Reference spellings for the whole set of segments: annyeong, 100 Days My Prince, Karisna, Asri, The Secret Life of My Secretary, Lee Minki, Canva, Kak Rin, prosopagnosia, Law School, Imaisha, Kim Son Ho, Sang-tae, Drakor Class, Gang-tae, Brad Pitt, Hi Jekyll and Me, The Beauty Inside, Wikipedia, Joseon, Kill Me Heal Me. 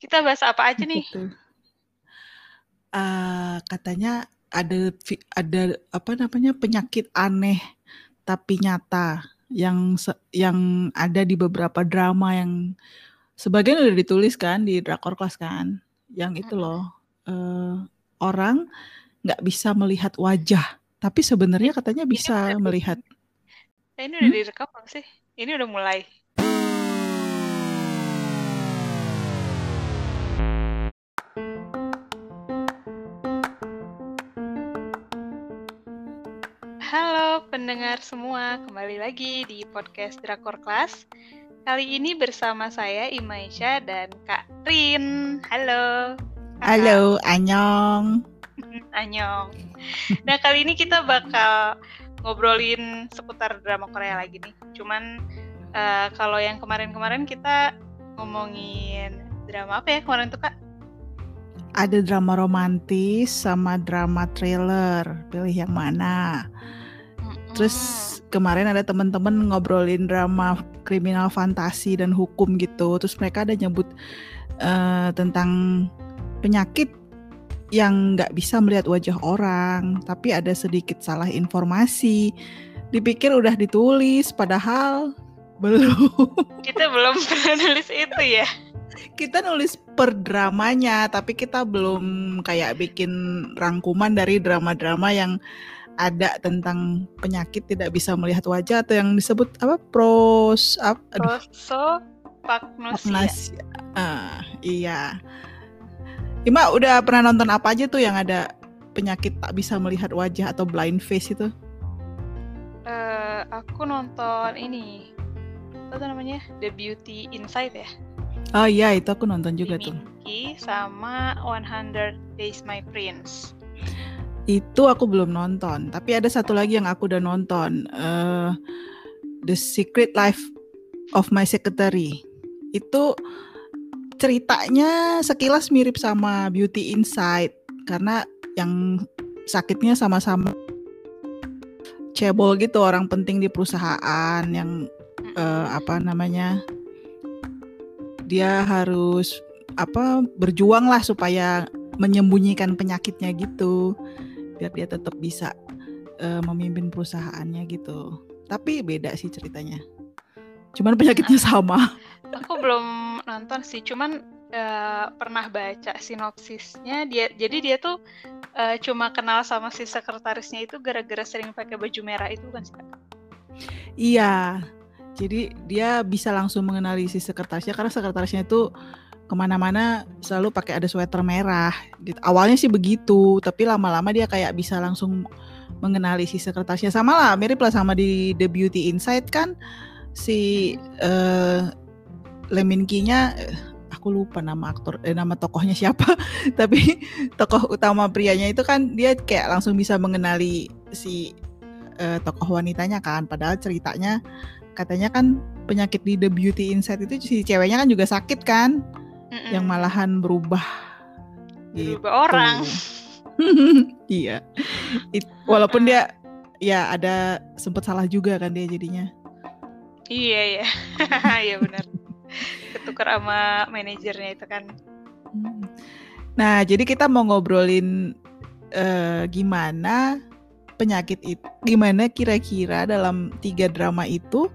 Kita bahas apa aja nih? Katanya ada apa namanya penyakit aneh tapi nyata yang ada di beberapa drama yang sebagian udah ditulis kan di Drakor Class kan, yang itu loh orang nggak bisa melihat wajah tapi sebenarnya katanya bisa melihat. Ini udah direkam sih? Ini udah mulai. Halo pendengar semua, kembali lagi di podcast Drakor Class. Kali ini bersama saya Imaisha dan Kak Rin. Halo. Halo, annyeong. Annyeong. Nah, kali ini kita bakal ngobrolin seputar drama Korea lagi nih. Cuman kalau yang kemarin-kemarin kita ngomongin drama apa ya kemarin tuh Kak? Ada drama romantis sama drama thriller. Pilih yang mana? Terus kemarin ada teman-teman ngobrolin drama kriminal fantasi dan hukum gitu. Terus mereka ada nyebut tentang penyakit yang nggak bisa melihat wajah orang, tapi ada sedikit salah informasi. Dipikir udah ditulis, padahal belum. Kita belum pernah nulis itu ya. Kita nulis per dramanya, tapi kita belum kayak bikin rangkuman dari drama-drama yang ada tentang penyakit tidak bisa melihat wajah atau yang disebut apa prosopagnosia. Iya. Ima udah pernah nonton apa aja tuh yang ada penyakit tak bisa melihat wajah atau blind face itu? Aku nonton ini. Apa namanya? The Beauty Inside ya. Oh iya, itu aku nonton juga tuh. Lee Minki sama 100 Days My Prince. Itu aku belum nonton, tapi ada satu lagi yang aku udah nonton, The Secret Life of My Secretary. Itu ceritanya sekilas mirip sama Beauty Inside karena yang sakitnya sama-sama cebol gitu, orang penting di perusahaan yang apa namanya, dia harus apa berjuang lah supaya menyembunyikan penyakitnya gitu biar dia tetap bisa memimpin perusahaannya gitu. Tapi beda sih ceritanya. Cuman penyakitnya sama. Aku belum nonton sih, cuman pernah baca sinopsisnya. Dia tuh cuma kenal sama si sekretarisnya itu gara-gara sering pakai baju merah itu kan sih. Iya. Jadi dia bisa langsung mengenali si sekretarisnya karena sekretarisnya itu kemana-mana selalu pakai ada sweater merah. Awalnya sih begitu, tapi lama-lama dia kayak bisa langsung mengenali si sekretarisnya. Sama lah, mirip lah sama di The Beauty Inside kan si Lee Minki-nya, aku lupa nama aktor, nama tokohnya siapa. Tapi tokoh utama prianya itu kan dia kayak langsung bisa mengenali si tokoh wanitanya kan. Padahal ceritanya katanya kan penyakit di The Beauty Inside itu si ceweknya kan juga sakit kan, yang malahan berubah gitu. Orang. Iya. Walaupun dia ya ada sempat salah juga kan dia jadinya. Iya ya. Iya benar. Ketukar sama manajernya itu kan. Nah, jadi kita mau ngobrolin gimana penyakit itu, gimana kira-kira dalam 3 drama itu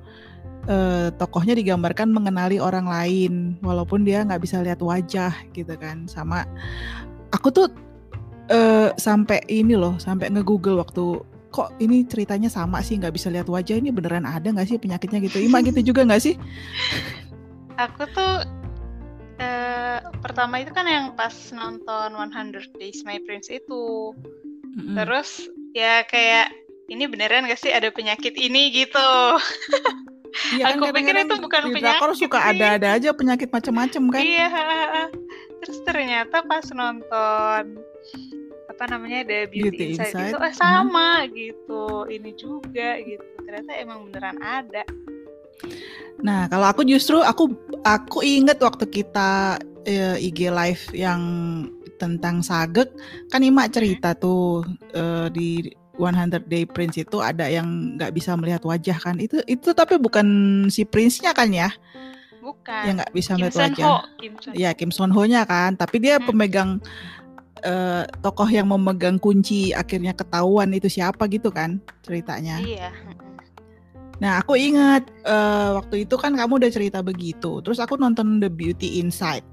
tokohnya digambarkan mengenali orang lain walaupun dia nggak bisa lihat wajah gitu kan. Sama aku tuh sampai ini loh, sampai nge-google waktu kok ini ceritanya sama sih, nggak bisa lihat wajah ini beneran ada nggak sih penyakitnya gitu. Ima gitu juga nggak sih? Aku tuh pertama itu kan yang pas nonton 100 Days My Prince itu, terus ya kayak ini beneran gak sih ada penyakit ini gitu. Ya, aku kan, pikir itu bukan penyakit. Drakor suka nih. Ada-ada aja penyakit macam-macam kan. Iya. Terus ternyata pas nonton apa namanya The Beauty Inside itu sama gitu. Ini juga gitu. Ternyata emang beneran ada. Nah, kalau aku justru aku inget waktu kita IG live yang tentang Sagek kan, Ima cerita tuh di 100 Day Prince itu ada yang nggak bisa melihat wajah kan, itu tapi bukan si Prince-nya kan ya? Bukan. Ya nggak bisa melihat wajah. Iya Kim Son Ho-nya kan, tapi dia pemegang tokoh yang memegang kunci akhirnya ketahuan itu siapa gitu kan ceritanya. Iya. Nah aku ingat waktu itu kan kamu udah cerita begitu. Terus aku nonton The Beauty Inside.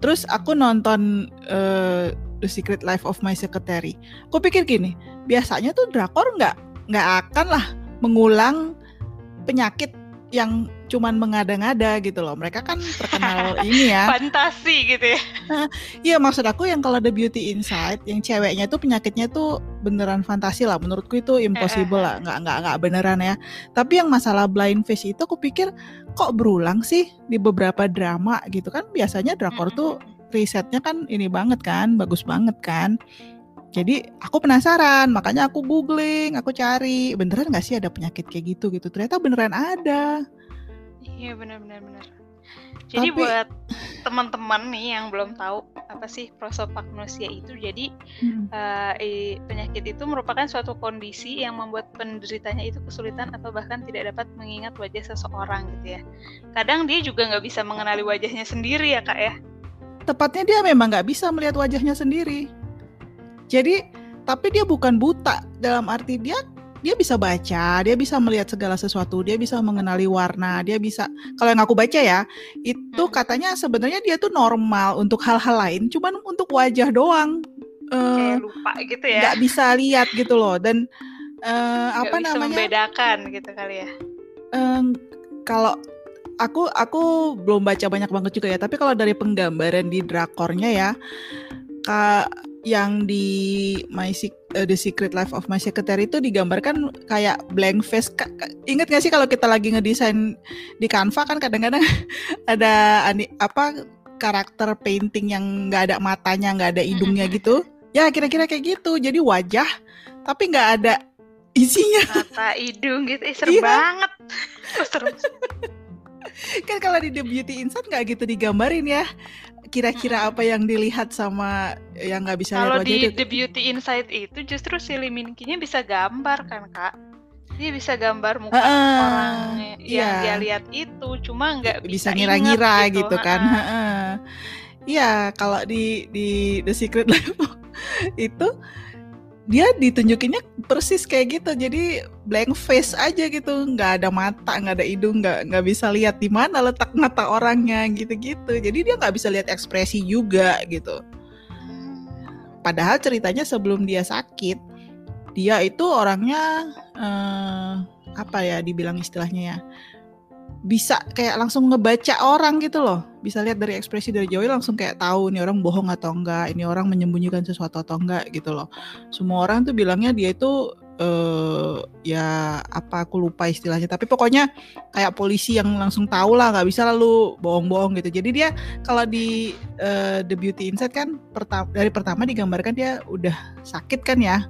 Terus aku nonton The Secret Life of My Secretary. Aku pikir gini, biasanya tuh drakor nggak akan lah mengulang penyakit yang cuman mengada-ngada gitu loh. Mereka kan terkenal ini ya. Fantasi gitu ya. Iya maksud aku yang kalau The Beauty Inside, yang ceweknya tuh penyakitnya tuh beneran fantasi lah. Menurutku itu impossible lah, nggak beneran ya. Tapi yang masalah blind face itu aku pikir kok berulang sih di beberapa drama gitu kan. Biasanya drakor tuh risetnya kan ini banget kan, bagus banget kan. Jadi aku penasaran, makanya aku googling, aku cari beneran nggak sih ada penyakit kayak gitu. Ternyata beneran ada. Iya benar. Jadi tapi, buat teman-teman nih yang belum tahu apa sih prosopagnosia itu, jadi penyakit itu merupakan suatu kondisi yang membuat penderitanya itu kesulitan atau bahkan tidak dapat mengingat wajah seseorang gitu ya. Kadang dia juga nggak bisa mengenali wajahnya sendiri ya Kak ya. Tepatnya dia memang nggak bisa melihat wajahnya sendiri. Jadi, tapi dia bukan buta dalam arti dia bisa baca, dia bisa melihat segala sesuatu, dia bisa mengenali warna, dia bisa. Kalau yang aku baca ya, itu katanya sebenarnya dia tuh normal untuk hal-hal lain, cuman untuk wajah doang. Kayak lupa gitu ya. Nggak bisa lihat gitu loh. Dan apa namanya? Nggak bisa membedakan gitu kali ya. Kalau aku belum baca banyak banget juga ya, tapi kalau dari penggambaran di drakornya ya, yang di The Secret Life of My Secretary itu digambarkan kayak blank face. Ingat nggak sih kalau kita lagi ngedesain di Canva kan kadang-kadang ada karakter painting yang nggak ada matanya, nggak ada hidungnya gitu? Ya kira-kira kayak gitu. Jadi wajah tapi nggak ada isinya. Mata, hidung gitu, seru banget. Kan kalau di The Beauty Inside nggak gitu digambarin ya, kira-kira apa yang dilihat sama yang nggak bisa lihat wajah itu. Kalau di The Beauty Inside itu justru si Lee Minki-nya bisa gambar kan Kak, dia bisa gambar muka orang yang dia lihat itu, cuma nggak bisa ngira-ngira gitu kan. Iya kalau di The Secret Life itu dia ditunjukinnya persis kayak gitu, jadi blank face aja gitu, nggak ada mata, nggak ada hidung, nggak bisa lihat di mana letak mata orangnya gitu-gitu, jadi dia nggak bisa lihat ekspresi juga gitu. Padahal ceritanya sebelum dia sakit, dia itu orangnya dibilang istilahnya ya, bisa kayak langsung ngebaca orang gitu loh, bisa lihat dari ekspresi dari jauh langsung kayak tahu ini orang bohong atau enggak, ini orang menyembunyikan sesuatu atau enggak gitu loh. Semua orang tuh bilangnya dia itu aku lupa istilahnya, tapi pokoknya kayak polisi yang langsung tahu lah, nggak bisa lalu bohong-bohong gitu. Jadi dia kalau di The Beauty Inside kan dari pertama digambarkan dia udah sakit kan ya.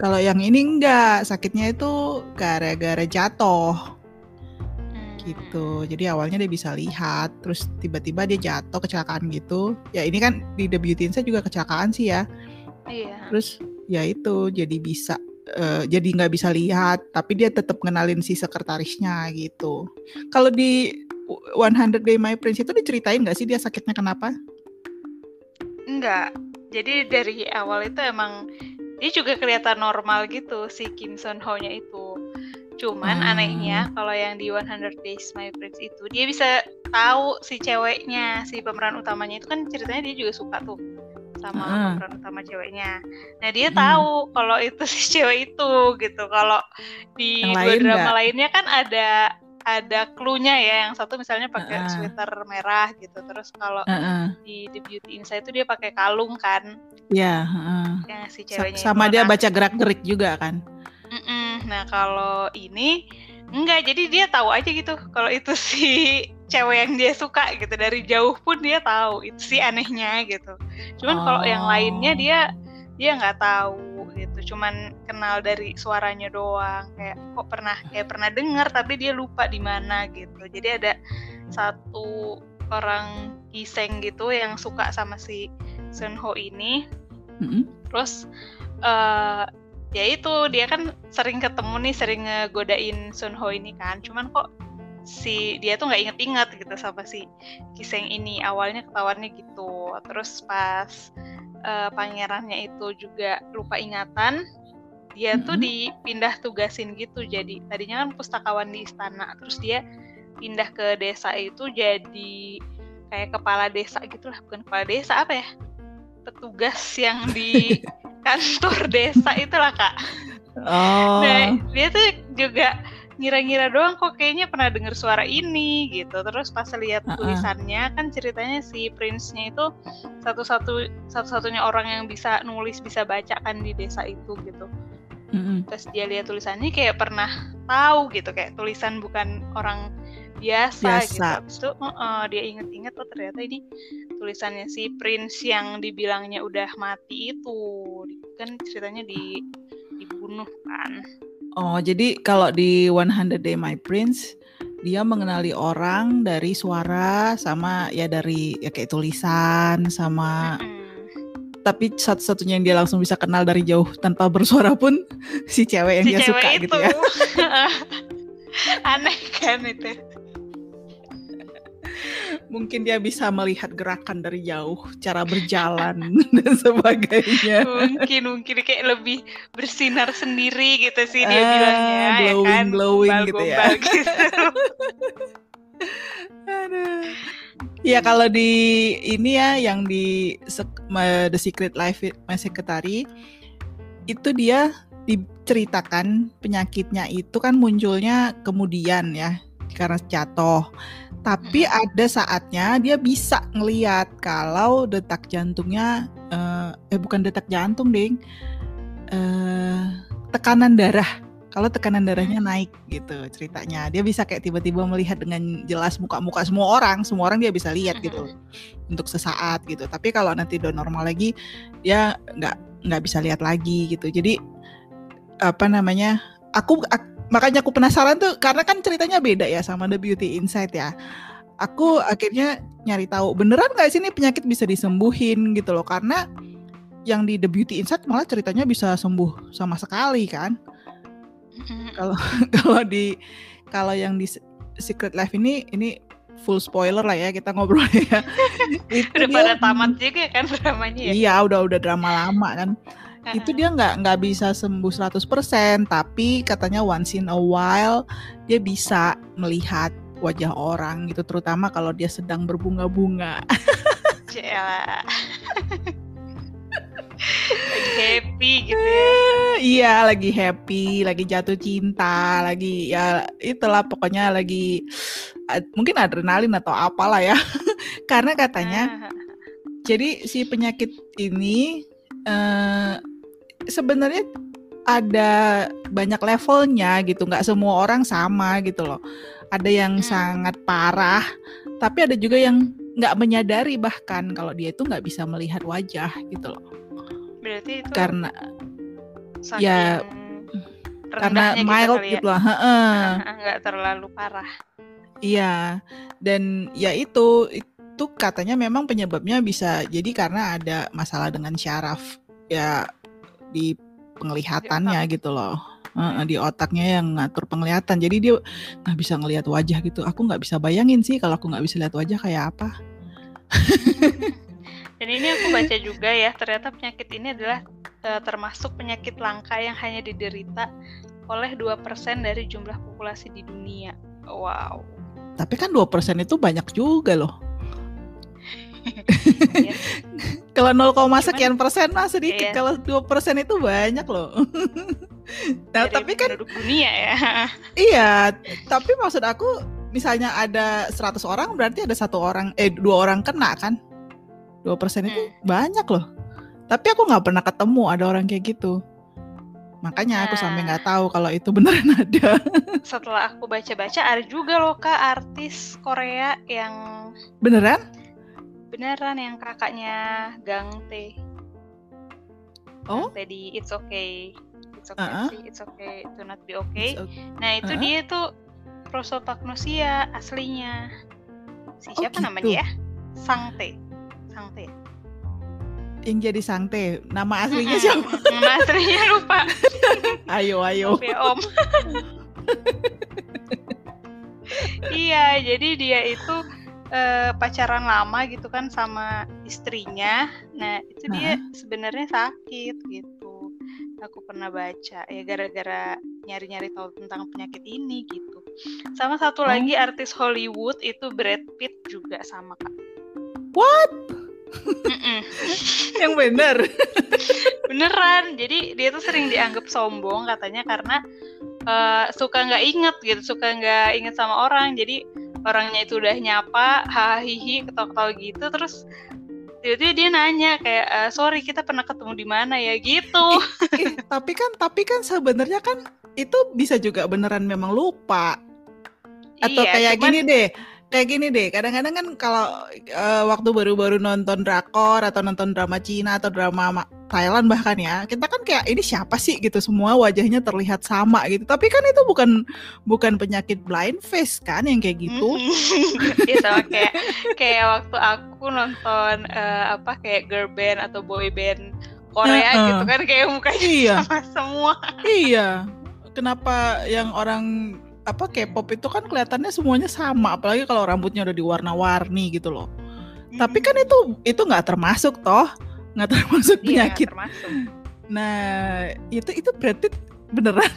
Kalau yang ini enggak, sakitnya itu gara-gara jatuh gitu. Jadi awalnya dia bisa lihat, terus tiba-tiba dia jatuh kecelakaan gitu. Ya ini kan di The Beauty Inside juga kecelakaan sih ya. Iya. Terus ya itu jadi nggak bisa lihat, tapi dia tetap ngenalin si sekretarisnya gitu. Kalau di 100 Days My Prince itu diceritain nggak sih dia sakitnya kenapa? Enggak. Jadi dari awal itu emang dia juga kelihatan normal gitu si Kim Son Ho-nya itu. Cuman anehnya kalau yang di 100 Days My Prince itu dia bisa tahu si ceweknya, si pemeran utamanya itu kan ceritanya dia juga suka tuh sama pemeran utama ceweknya. Nah dia tahu kalau itu si cewek itu gitu. Kalau di dua drama lainnya kan ada clue-nya ya, yang satu misalnya pakai sweater merah gitu, terus kalau di The Beauty Inside itu dia pakai kalung kan. Iya. Yang si ceweknya sama dia baca gerak-gerik juga kan. Nah kalau ini enggak, jadi dia tahu aja gitu kalau itu si cewek yang dia suka gitu, dari jauh pun dia tahu, itu sih anehnya gitu. Cuman kalau yang lainnya dia nggak tahu gitu, cuman kenal dari suaranya doang, kayak kok pernah dengar tapi dia lupa di mana gitu. Jadi ada satu orang iseng gitu yang suka sama si Son Ho ini, terus ya itu dia kan sering ketemu nih, sering ngegodain Son Ho ini kan, cuman kok si dia tuh nggak inget-inget gitu sama si kisah yang ini. Awalnya ketahuannya gitu, terus pas pangerannya itu juga lupa ingatan, dia tuh dipindah tugasin gitu. Jadi tadinya kan pustakawan di istana, terus dia pindah ke desa itu jadi kayak kepala desa gitulah, bukan kepala desa, apa ya, petugas yang di kantor desa itulah, Kak. Oh. Nah, dia tuh juga ngira-ngira doang, kok kayaknya pernah denger suara ini gitu. Terus pas lihat tulisannya, kan ceritanya si prince-nya itu satu-satunya orang yang bisa nulis, bisa baca kan di desa itu gitu. Terus dia lihat tulisannya kayak pernah tahu gitu, kayak tulisan bukan orang biasa. Gitu. Habis itu dia inget-inget, oh ternyata ini tulisannya si prince yang dibilangnya udah mati itu. Kan ceritanya dibunuh kan. Oh, jadi kalau di 100 Days My Prince, dia mengenali orang dari suara sama ya dari ya kayak tulisan sama tapi satu-satunya yang dia langsung bisa kenal dari jauh tanpa bersuara pun si cewek yang dia suka itu. Gitu ya. Aneh kan itu. Mungkin dia bisa melihat gerakan dari jauh, cara berjalan dan sebagainya. Mungkin kayak lebih bersinar sendiri gitu sih dia bilangnya, glowing ya kan? Gitu ya. Gitu. Aduh. Ya kalau di ini ya yang di The Secret Life of My Secretary, itu dia diceritakan penyakitnya itu kan munculnya kemudian ya karena jatuh. Tapi ada saatnya dia bisa ngelihat kalau detak jantungnya bukan detak jantung, Ding. Tekanan darah. Kalau tekanan darahnya naik gitu ceritanya. Dia bisa kayak tiba-tiba melihat dengan jelas muka-muka semua orang dia bisa lihat gitu. Untuk sesaat gitu. Tapi kalau nanti udah normal lagi dia enggak bisa lihat lagi gitu. Jadi apa namanya? Makanya aku penasaran tuh, karena kan ceritanya beda ya sama The Beauty Inside ya. Aku akhirnya nyari tahu beneran gak sih ini penyakit bisa disembuhin gitu loh. Karena yang di The Beauty Inside malah ceritanya bisa sembuh sama sekali kan. Kalau yang di Secret Life ini full spoiler lah ya kita ngobrol ya. Udah pada tamat juga kan dramanya ya. Iya udah drama lama kan. Itu dia nggak bisa sembuh 100%, tapi katanya once in a while dia bisa melihat wajah orang gitu, terutama kalau dia sedang berbunga-bunga. Cela. Lagi happy gitu ya. Iya, lagi happy, lagi jatuh cinta, lagi ya itulah pokoknya lagi mungkin adrenalin atau apalah ya. Karena katanya jadi si penyakit ini sebenarnya ada banyak levelnya gitu, nggak semua orang sama gitu loh. Ada yang sangat parah, tapi ada juga yang nggak menyadari bahkan kalau dia itu nggak bisa melihat wajah gitu loh. Berarti itu karena ya karena mild gitu lah, nggak terlalu parah. Iya, dan ya itu katanya memang penyebabnya bisa jadi karena ada masalah dengan syaraf ya. Di penglihatannya gitu loh, di otaknya yang ngatur penglihatan. Jadi dia nggak bisa ngelihat wajah gitu. Aku nggak bisa bayangin sih kalau aku nggak bisa lihat wajah kayak apa. Dan ini aku baca juga ya, ternyata penyakit ini adalah termasuk penyakit langka yang hanya diderita oleh 2% dari jumlah populasi di dunia. Wow. Tapi kan 2% itu banyak juga loh. Kalau 0, sekian persen mah sedikit, iya. Kalau 2% itu banyak loh. Nah, dari tapi kan dunia ya. Iya, tapi maksud aku misalnya ada 100 orang berarti ada 2 orang kena kan. 2% itu banyak loh. Tapi aku enggak pernah ketemu ada orang kayak gitu. Makanya aku sampai enggak tahu kalau itu beneran ada. Setelah aku baca-baca ada juga loh Kak artis Korea yang beneran? Beneran yang kakaknya Gang-tae. Oh? Gang-tae di It's Okay. It's Okay sih, It's Okay to Not Be Okay. Nah, itu dia tuh prosopagnosia aslinya. Si siapa gitu. Namanya ya? Sang-tae. Yang jadi Sang-tae. Nama aslinya siapa? Nama aslinya lupa. Ayo. Oke, Om. Iya, jadi dia itu pacaran lama gitu kan sama istrinya. Nah, itu dia sebenarnya sakit gitu. Aku pernah baca ya, gara-gara nyari-nyari tahu tentang penyakit ini gitu. Sama satu lagi artis Hollywood itu Brad Pitt juga sama, Kak. What? Yang benar. Beneran. Jadi dia tuh sering dianggap sombong katanya karena suka nggak inget gitu, suka nggak inget sama orang. Jadi orangnya itu udah nyapa, hahihi, ketawa-ketawa gitu, terus tiba-tiba dia nanya kayak, sorry kita pernah ketemu di mana ya gitu. Tapi kan sebenarnya kan itu bisa juga beneran memang lupa. Atau iya, kayak gini deh. Kayak gini deh, kadang-kadang kan kalau waktu baru-baru nonton drakor atau nonton drama Cina atau drama Thailand bahkan ya, kita kan kayak ini siapa sih gitu, semua wajahnya terlihat sama gitu. Tapi kan itu bukan penyakit blind face kan yang kayak gitu. Iya sama kayak waktu aku nonton kayak girl band atau boy band Korea gitu kan, kayak mukanya sama semua. Iya. Kenapa yang orang K-pop itu kan kelihatannya semuanya sama, apalagi kalau rambutnya udah diwarna-warni gitu loh. Tapi kan itu nggak termasuk penyakit. Iya, termasuk. Nah itu Brad Pitt beneran.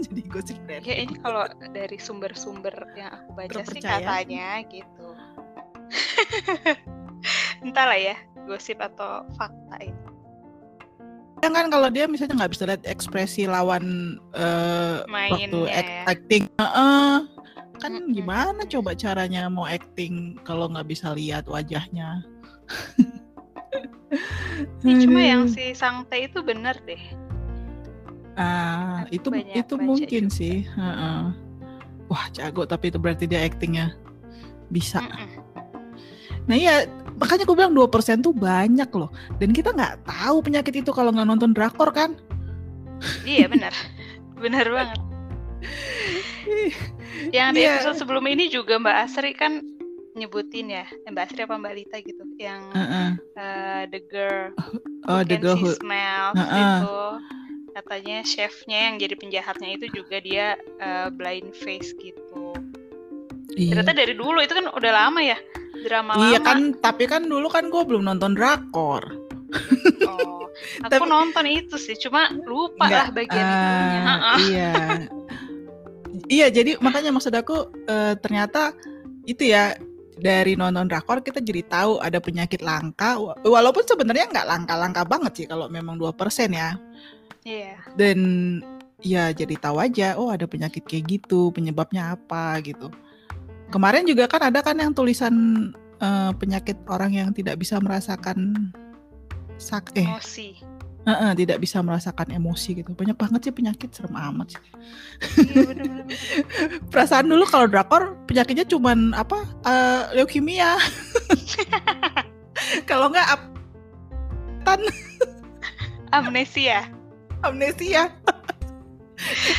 Jadi gosip Brad Pitt. Ya ini kalau dari sumber-sumber yang aku baca sih katanya gitu. Entahlah ya, gosip atau fakta ini. Kan kalau dia misalnya nggak bisa lihat ekspresi lawan waktu acting, kan gimana coba caranya mau acting kalau nggak bisa lihat wajahnya? Ini cuma yang si Sang-tae itu benar deh. Itu mungkin juga. Sih. Wah jago, tapi itu berarti dia actingnya bisa. Nah iya. Makanya aku bilang 2% tuh banyak loh. Dan kita gak tahu penyakit itu kalau gak nonton drakor kan. Iya benar. Benar banget. Yang di episode sebelum ini juga Mbak Asri kan nyebutin ya, Mbak Asri apa Mbak Lita gitu, yang The Girl, The Girl Who Can See Smells gitu. Katanya chefnya yang jadi penjahatnya itu juga dia blind face gitu. Ternyata dari dulu, itu kan udah lama ya drama lama. Iya kan, tapi kan dulu kan gue belum nonton drakor. Oh, aku nonton itu sih, cuma lupa lah bagian itunya. Iya, iya. Jadi makanya maksud aku ternyata itu ya, dari nonton drakor kita jadi tahu ada penyakit langka. Walaupun sebenarnya nggak langka-langka banget sih kalau memang 2% ya. Iya. Dan ya jadi tahu aja, oh ada penyakit kayak gitu, penyebabnya apa gitu. Kemarin juga kan ada kan yang tulisan penyakit orang yang tidak bisa merasakan emosi. Tidak bisa merasakan emosi gitu. Banyak banget sih penyakit, serem amat sih. Iya, bener-bener. Perasaan dulu kalau drakor penyakitnya cuman leukemia. Kalau enggak amnesia.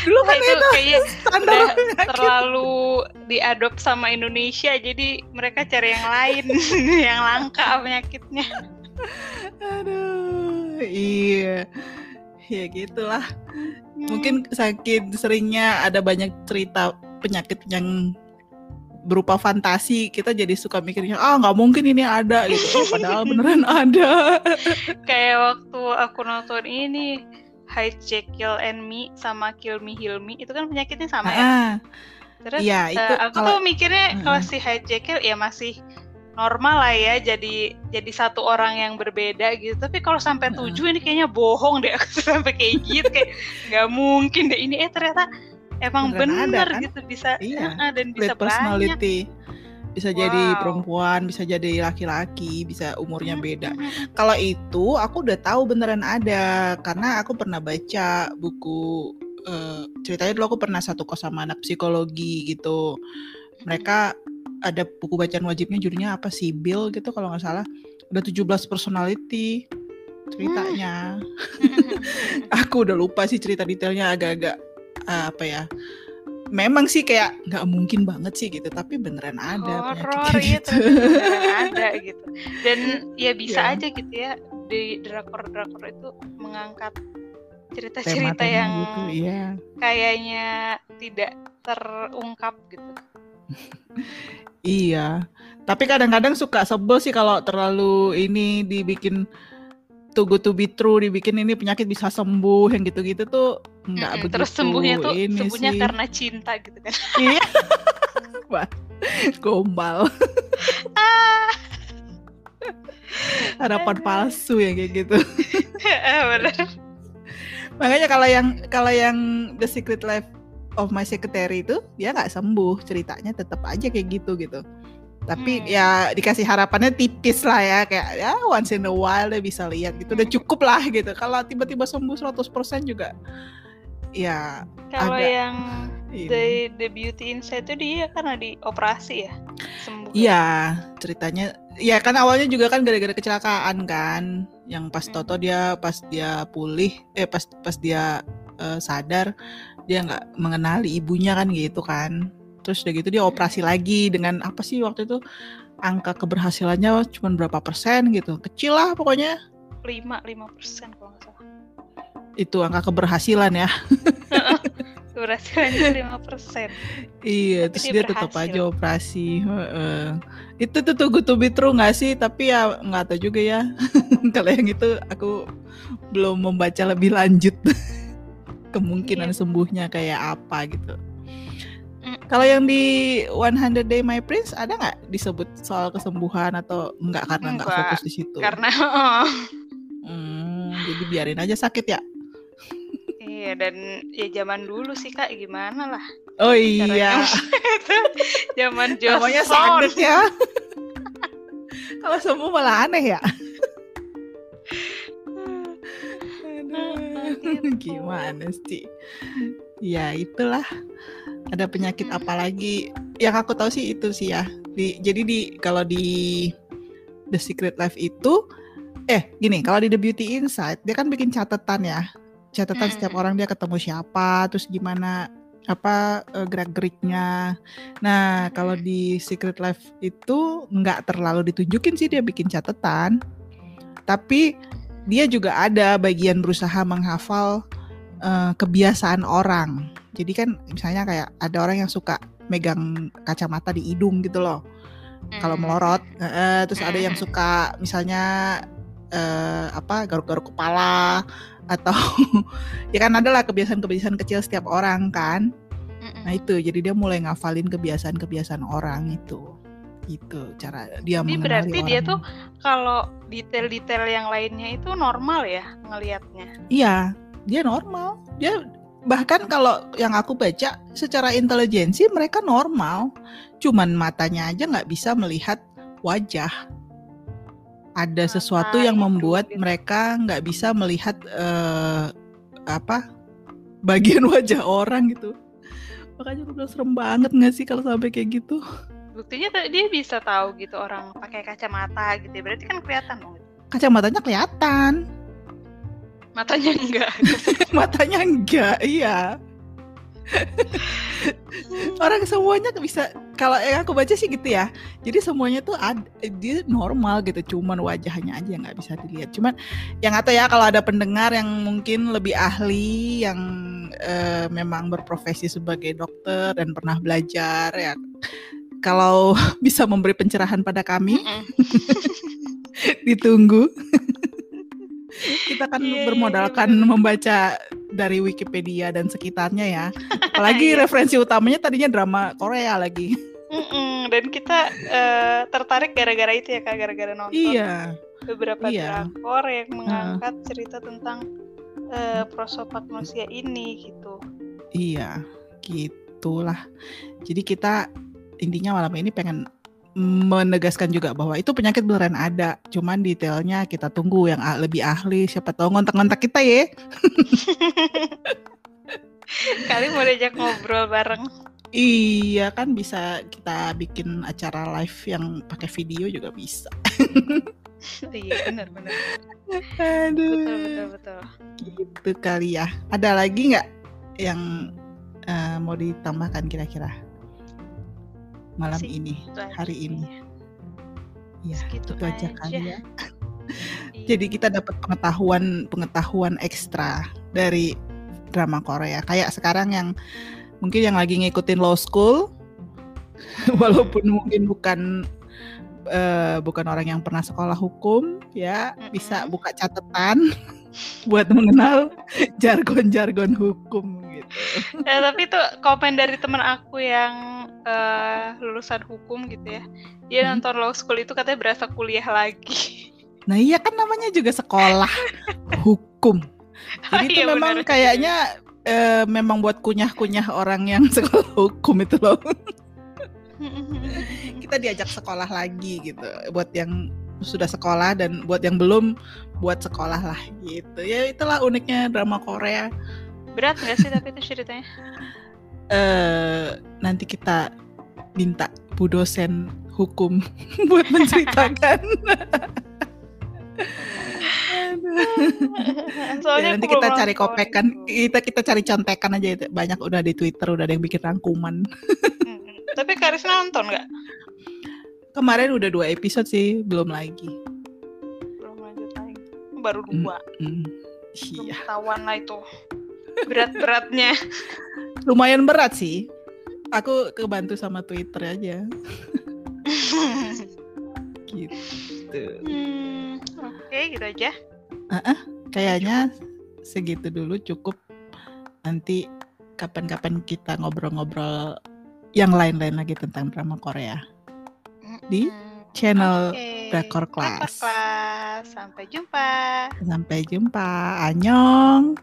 Dulu kan itu kayaknya udah terlalu diadop sama Indonesia, jadi mereka cari yang lain yang langka penyakitnya. Aduh, iya. Ya gitulah. Mungkin sakit seringnya ada banyak cerita penyakit yang berupa fantasi, kita jadi suka mikirnya nggak mungkin ini ada gitu. Padahal beneran ada. Kayak waktu aku nonton ini Hi Jekyll and Me sama Kill Me Heal Me, itu kan penyakitnya sama ya. Terus ya, itu aku tuh mikirnya kalau si Hi Jekyll ya masih normal lah ya, jadi satu orang yang berbeda gitu. Tapi kalau sampai 7 ini kayaknya bohong deh, aku sampai kayak gitu kayak nggak mungkin deh ini. Ternyata emang bener ada, kan? Gitu bisa dan bisa personality. Bisa jadi perempuan, bisa jadi laki-laki, bisa umurnya beda. Kalau itu aku udah tahu beneran ada, karena aku pernah baca buku, ceritanya dulu aku pernah satu kos sama anak psikologi gitu. Mereka ada buku bacaan wajibnya, judulnya apa sih, Bill gitu kalau nggak salah. Ada 17 personality ceritanya. Aku udah lupa sih cerita detailnya, agak-agak memang sih kayak nggak mungkin banget sih gitu, tapi beneran ada horor gitu. Beneran ada gitu, dan ya bisa aja gitu ya, di drakor-drakor itu mengangkat cerita-cerita tema yang gitu, kayaknya tidak terungkap gitu. Iya, tapi kadang-kadang suka sebel sih kalau terlalu ini dibikin too good to be true, dibikin ini penyakit bisa sembuh yang gitu-gitu tuh nggak begitu. Terus sembuhnya tuh sembuhnya sih karena cinta gitu kan? Iya, wah, gombal. Harapan palsu ya kayak gitu. Benar. Makanya kalau yang The Secret Life of My Secretary itu dia nggak sembuh, ceritanya tetap aja kayak gitu. Tapi ya dikasih harapannya tipis lah ya, kayak ya once in a while dia bisa lihat gitu, udah cukup lah gitu. Kalau tiba-tiba sembuh 100% juga ya. Kalau yang The Beauty Inside itu dia karena dioperasi ya sembuh. Iya, ceritanya ya kan awalnya juga kan gara-gara kecelakaan kan, yang pas Toto dia pas dia sadar dia nggak mengenali ibunya kan gitu kan. Terus udah gitu dia operasi lagi dengan apa sih waktu itu angka keberhasilannya cuma berapa persen gitu, kecil lah pokoknya 5% kalau nggak salah itu angka keberhasilan ya. Keberhasilannya 5%. Iya, tapi terus dia tetap aja operasi. Itu tuh good to be true nggak sih? Tapi ya nggak tahu juga ya. Kalau yang itu aku belum membaca lebih lanjut kemungkinan sembuhnya kayak apa gitu. Kalau yang di 100 Days My Prince ada nggak disebut soal kesembuhan atau enggak, karena nggak fokus di situ? Karena jadi biarin aja sakit ya. Iya, dan ya zaman dulu sih Kak, gimana lah. Oh iya. Zaman Joseon. Namanya sakit ya. Kalau sembuh malah aneh ya. Aduh, gimana sih? Ya itulah. Ada penyakit apa lagi? Yang aku tahu sih itu sih ya. Kalau di The Secret Life itu, kalau di The Beauty Inside dia kan bikin catatan ya. Catatan setiap orang dia ketemu siapa, terus gimana apa gerak-geriknya. Nah, kalau di Secret Life itu nggak terlalu ditunjukin sih, dia bikin catatan. Tapi dia juga ada bagian berusaha menghafal kebiasaan orang. Jadi kan misalnya kayak ada orang yang suka megang kacamata di hidung gitu loh, kalau melorot. Terus ada yang suka misalnya garuk-garuk kepala atau ya kan adalah kebiasaan-kebiasaan kecil setiap orang kan. Nah itu, jadi dia mulai ngafalin kebiasaan-kebiasaan orang itu cara dia mengenali orang. Ini berarti dia tuh kalau detail-detail yang lainnya itu normal ya ngelihatnya. Iya, dia normal. Dia bahkan kalau yang aku baca secara intelijensi mereka normal, cuman matanya aja nggak bisa melihat wajah. Ada sesuatu yang membuat mereka nggak bisa melihat bagian wajah orang gitu. Makanya aku bilang serem banget nggak sih kalau sampai kayak gitu. Buktinya dia bisa tahu gitu orang pakai kacamata gitu, berarti kan kelihatan dong. Kacamatanya kelihatan. Matanya enggak. Matanya enggak, iya. Orang semuanya bisa, kalau yang aku baca sih gitu ya. Jadi semuanya tuh dia normal gitu, cuman wajahnya aja yang enggak bisa dilihat. Cuman yang atau ya kalau ada pendengar yang mungkin lebih ahli, yang memang berprofesi sebagai dokter dan pernah belajar ya, kalau bisa memberi pencerahan pada kami. Ditunggu. Kita kan bermodalkan membaca dari Wikipedia dan sekitarnya ya. Apalagi referensi utamanya tadinya drama Korea lagi. Dan kita tertarik gara-gara itu ya Kak, gara-gara nonton beberapa drakor yang mengangkat cerita tentang prosopagnosia ini gitu. Iya, gitulah. Jadi kita intinya malam ini pengen menegaskan juga bahwa itu penyakit beneran ada, cuman detailnya kita tunggu yang lebih ahli, siapa tahu ngontak-ngontak kita ya. Kali mau diajak ngobrol bareng. Iya kan, bisa kita bikin acara live yang pakai video juga bisa. Iya benar. Aduh. Betul. Gitu kali ya. Ada lagi nggak yang mau ditambahkan kira-kira? Malam ini, hari ini. Ya, itu aja kali ya. Jadi kita dapat pengetahuan ekstra dari drama Korea. Kayak sekarang yang mungkin yang lagi ngikutin Law School walaupun mungkin bukan orang yang pernah sekolah hukum ya, bisa buka catatan buat mengenal jargon-jargon hukum gitu. Ya, tapi itu komen dari teman aku yang lulusan hukum gitu ya. Dia nonton Law School itu katanya berasa kuliah lagi. Nah iya kan, namanya juga sekolah hukum. Jadi itu iya, memang bener. Kayaknya memang buat kunyah-kunyah orang yang sekolah hukum itu loh. Kita diajak sekolah lagi gitu, buat yang sudah sekolah dan buat yang belum, buat sekolah lah gitu. Ya itulah uniknya drama Korea. Berat gak sih tapi itu ceritanya? Nanti kita minta Bu dosen hukum buat menceritakan. Soalnya ya, nanti kita cari kopekan, kita cari contekan aja itu. Banyak udah di Twitter, udah ada yang bikin rangkuman. Tapi Karisna nonton nggak? Kemarin udah 2 episode sih, belum lagi. Belum lanjut lagi, baru 2. Iya. Tawan lah itu, berat-beratnya. Lumayan berat sih. Aku kebantu sama Twitter aja. Gitu. Oke, gitu aja. Kayaknya segitu dulu cukup. Nanti kapan-kapan kita ngobrol-ngobrol yang lain-lain lagi tentang drama Korea di channel Drakor Class. Sampai jumpa. Annyeong.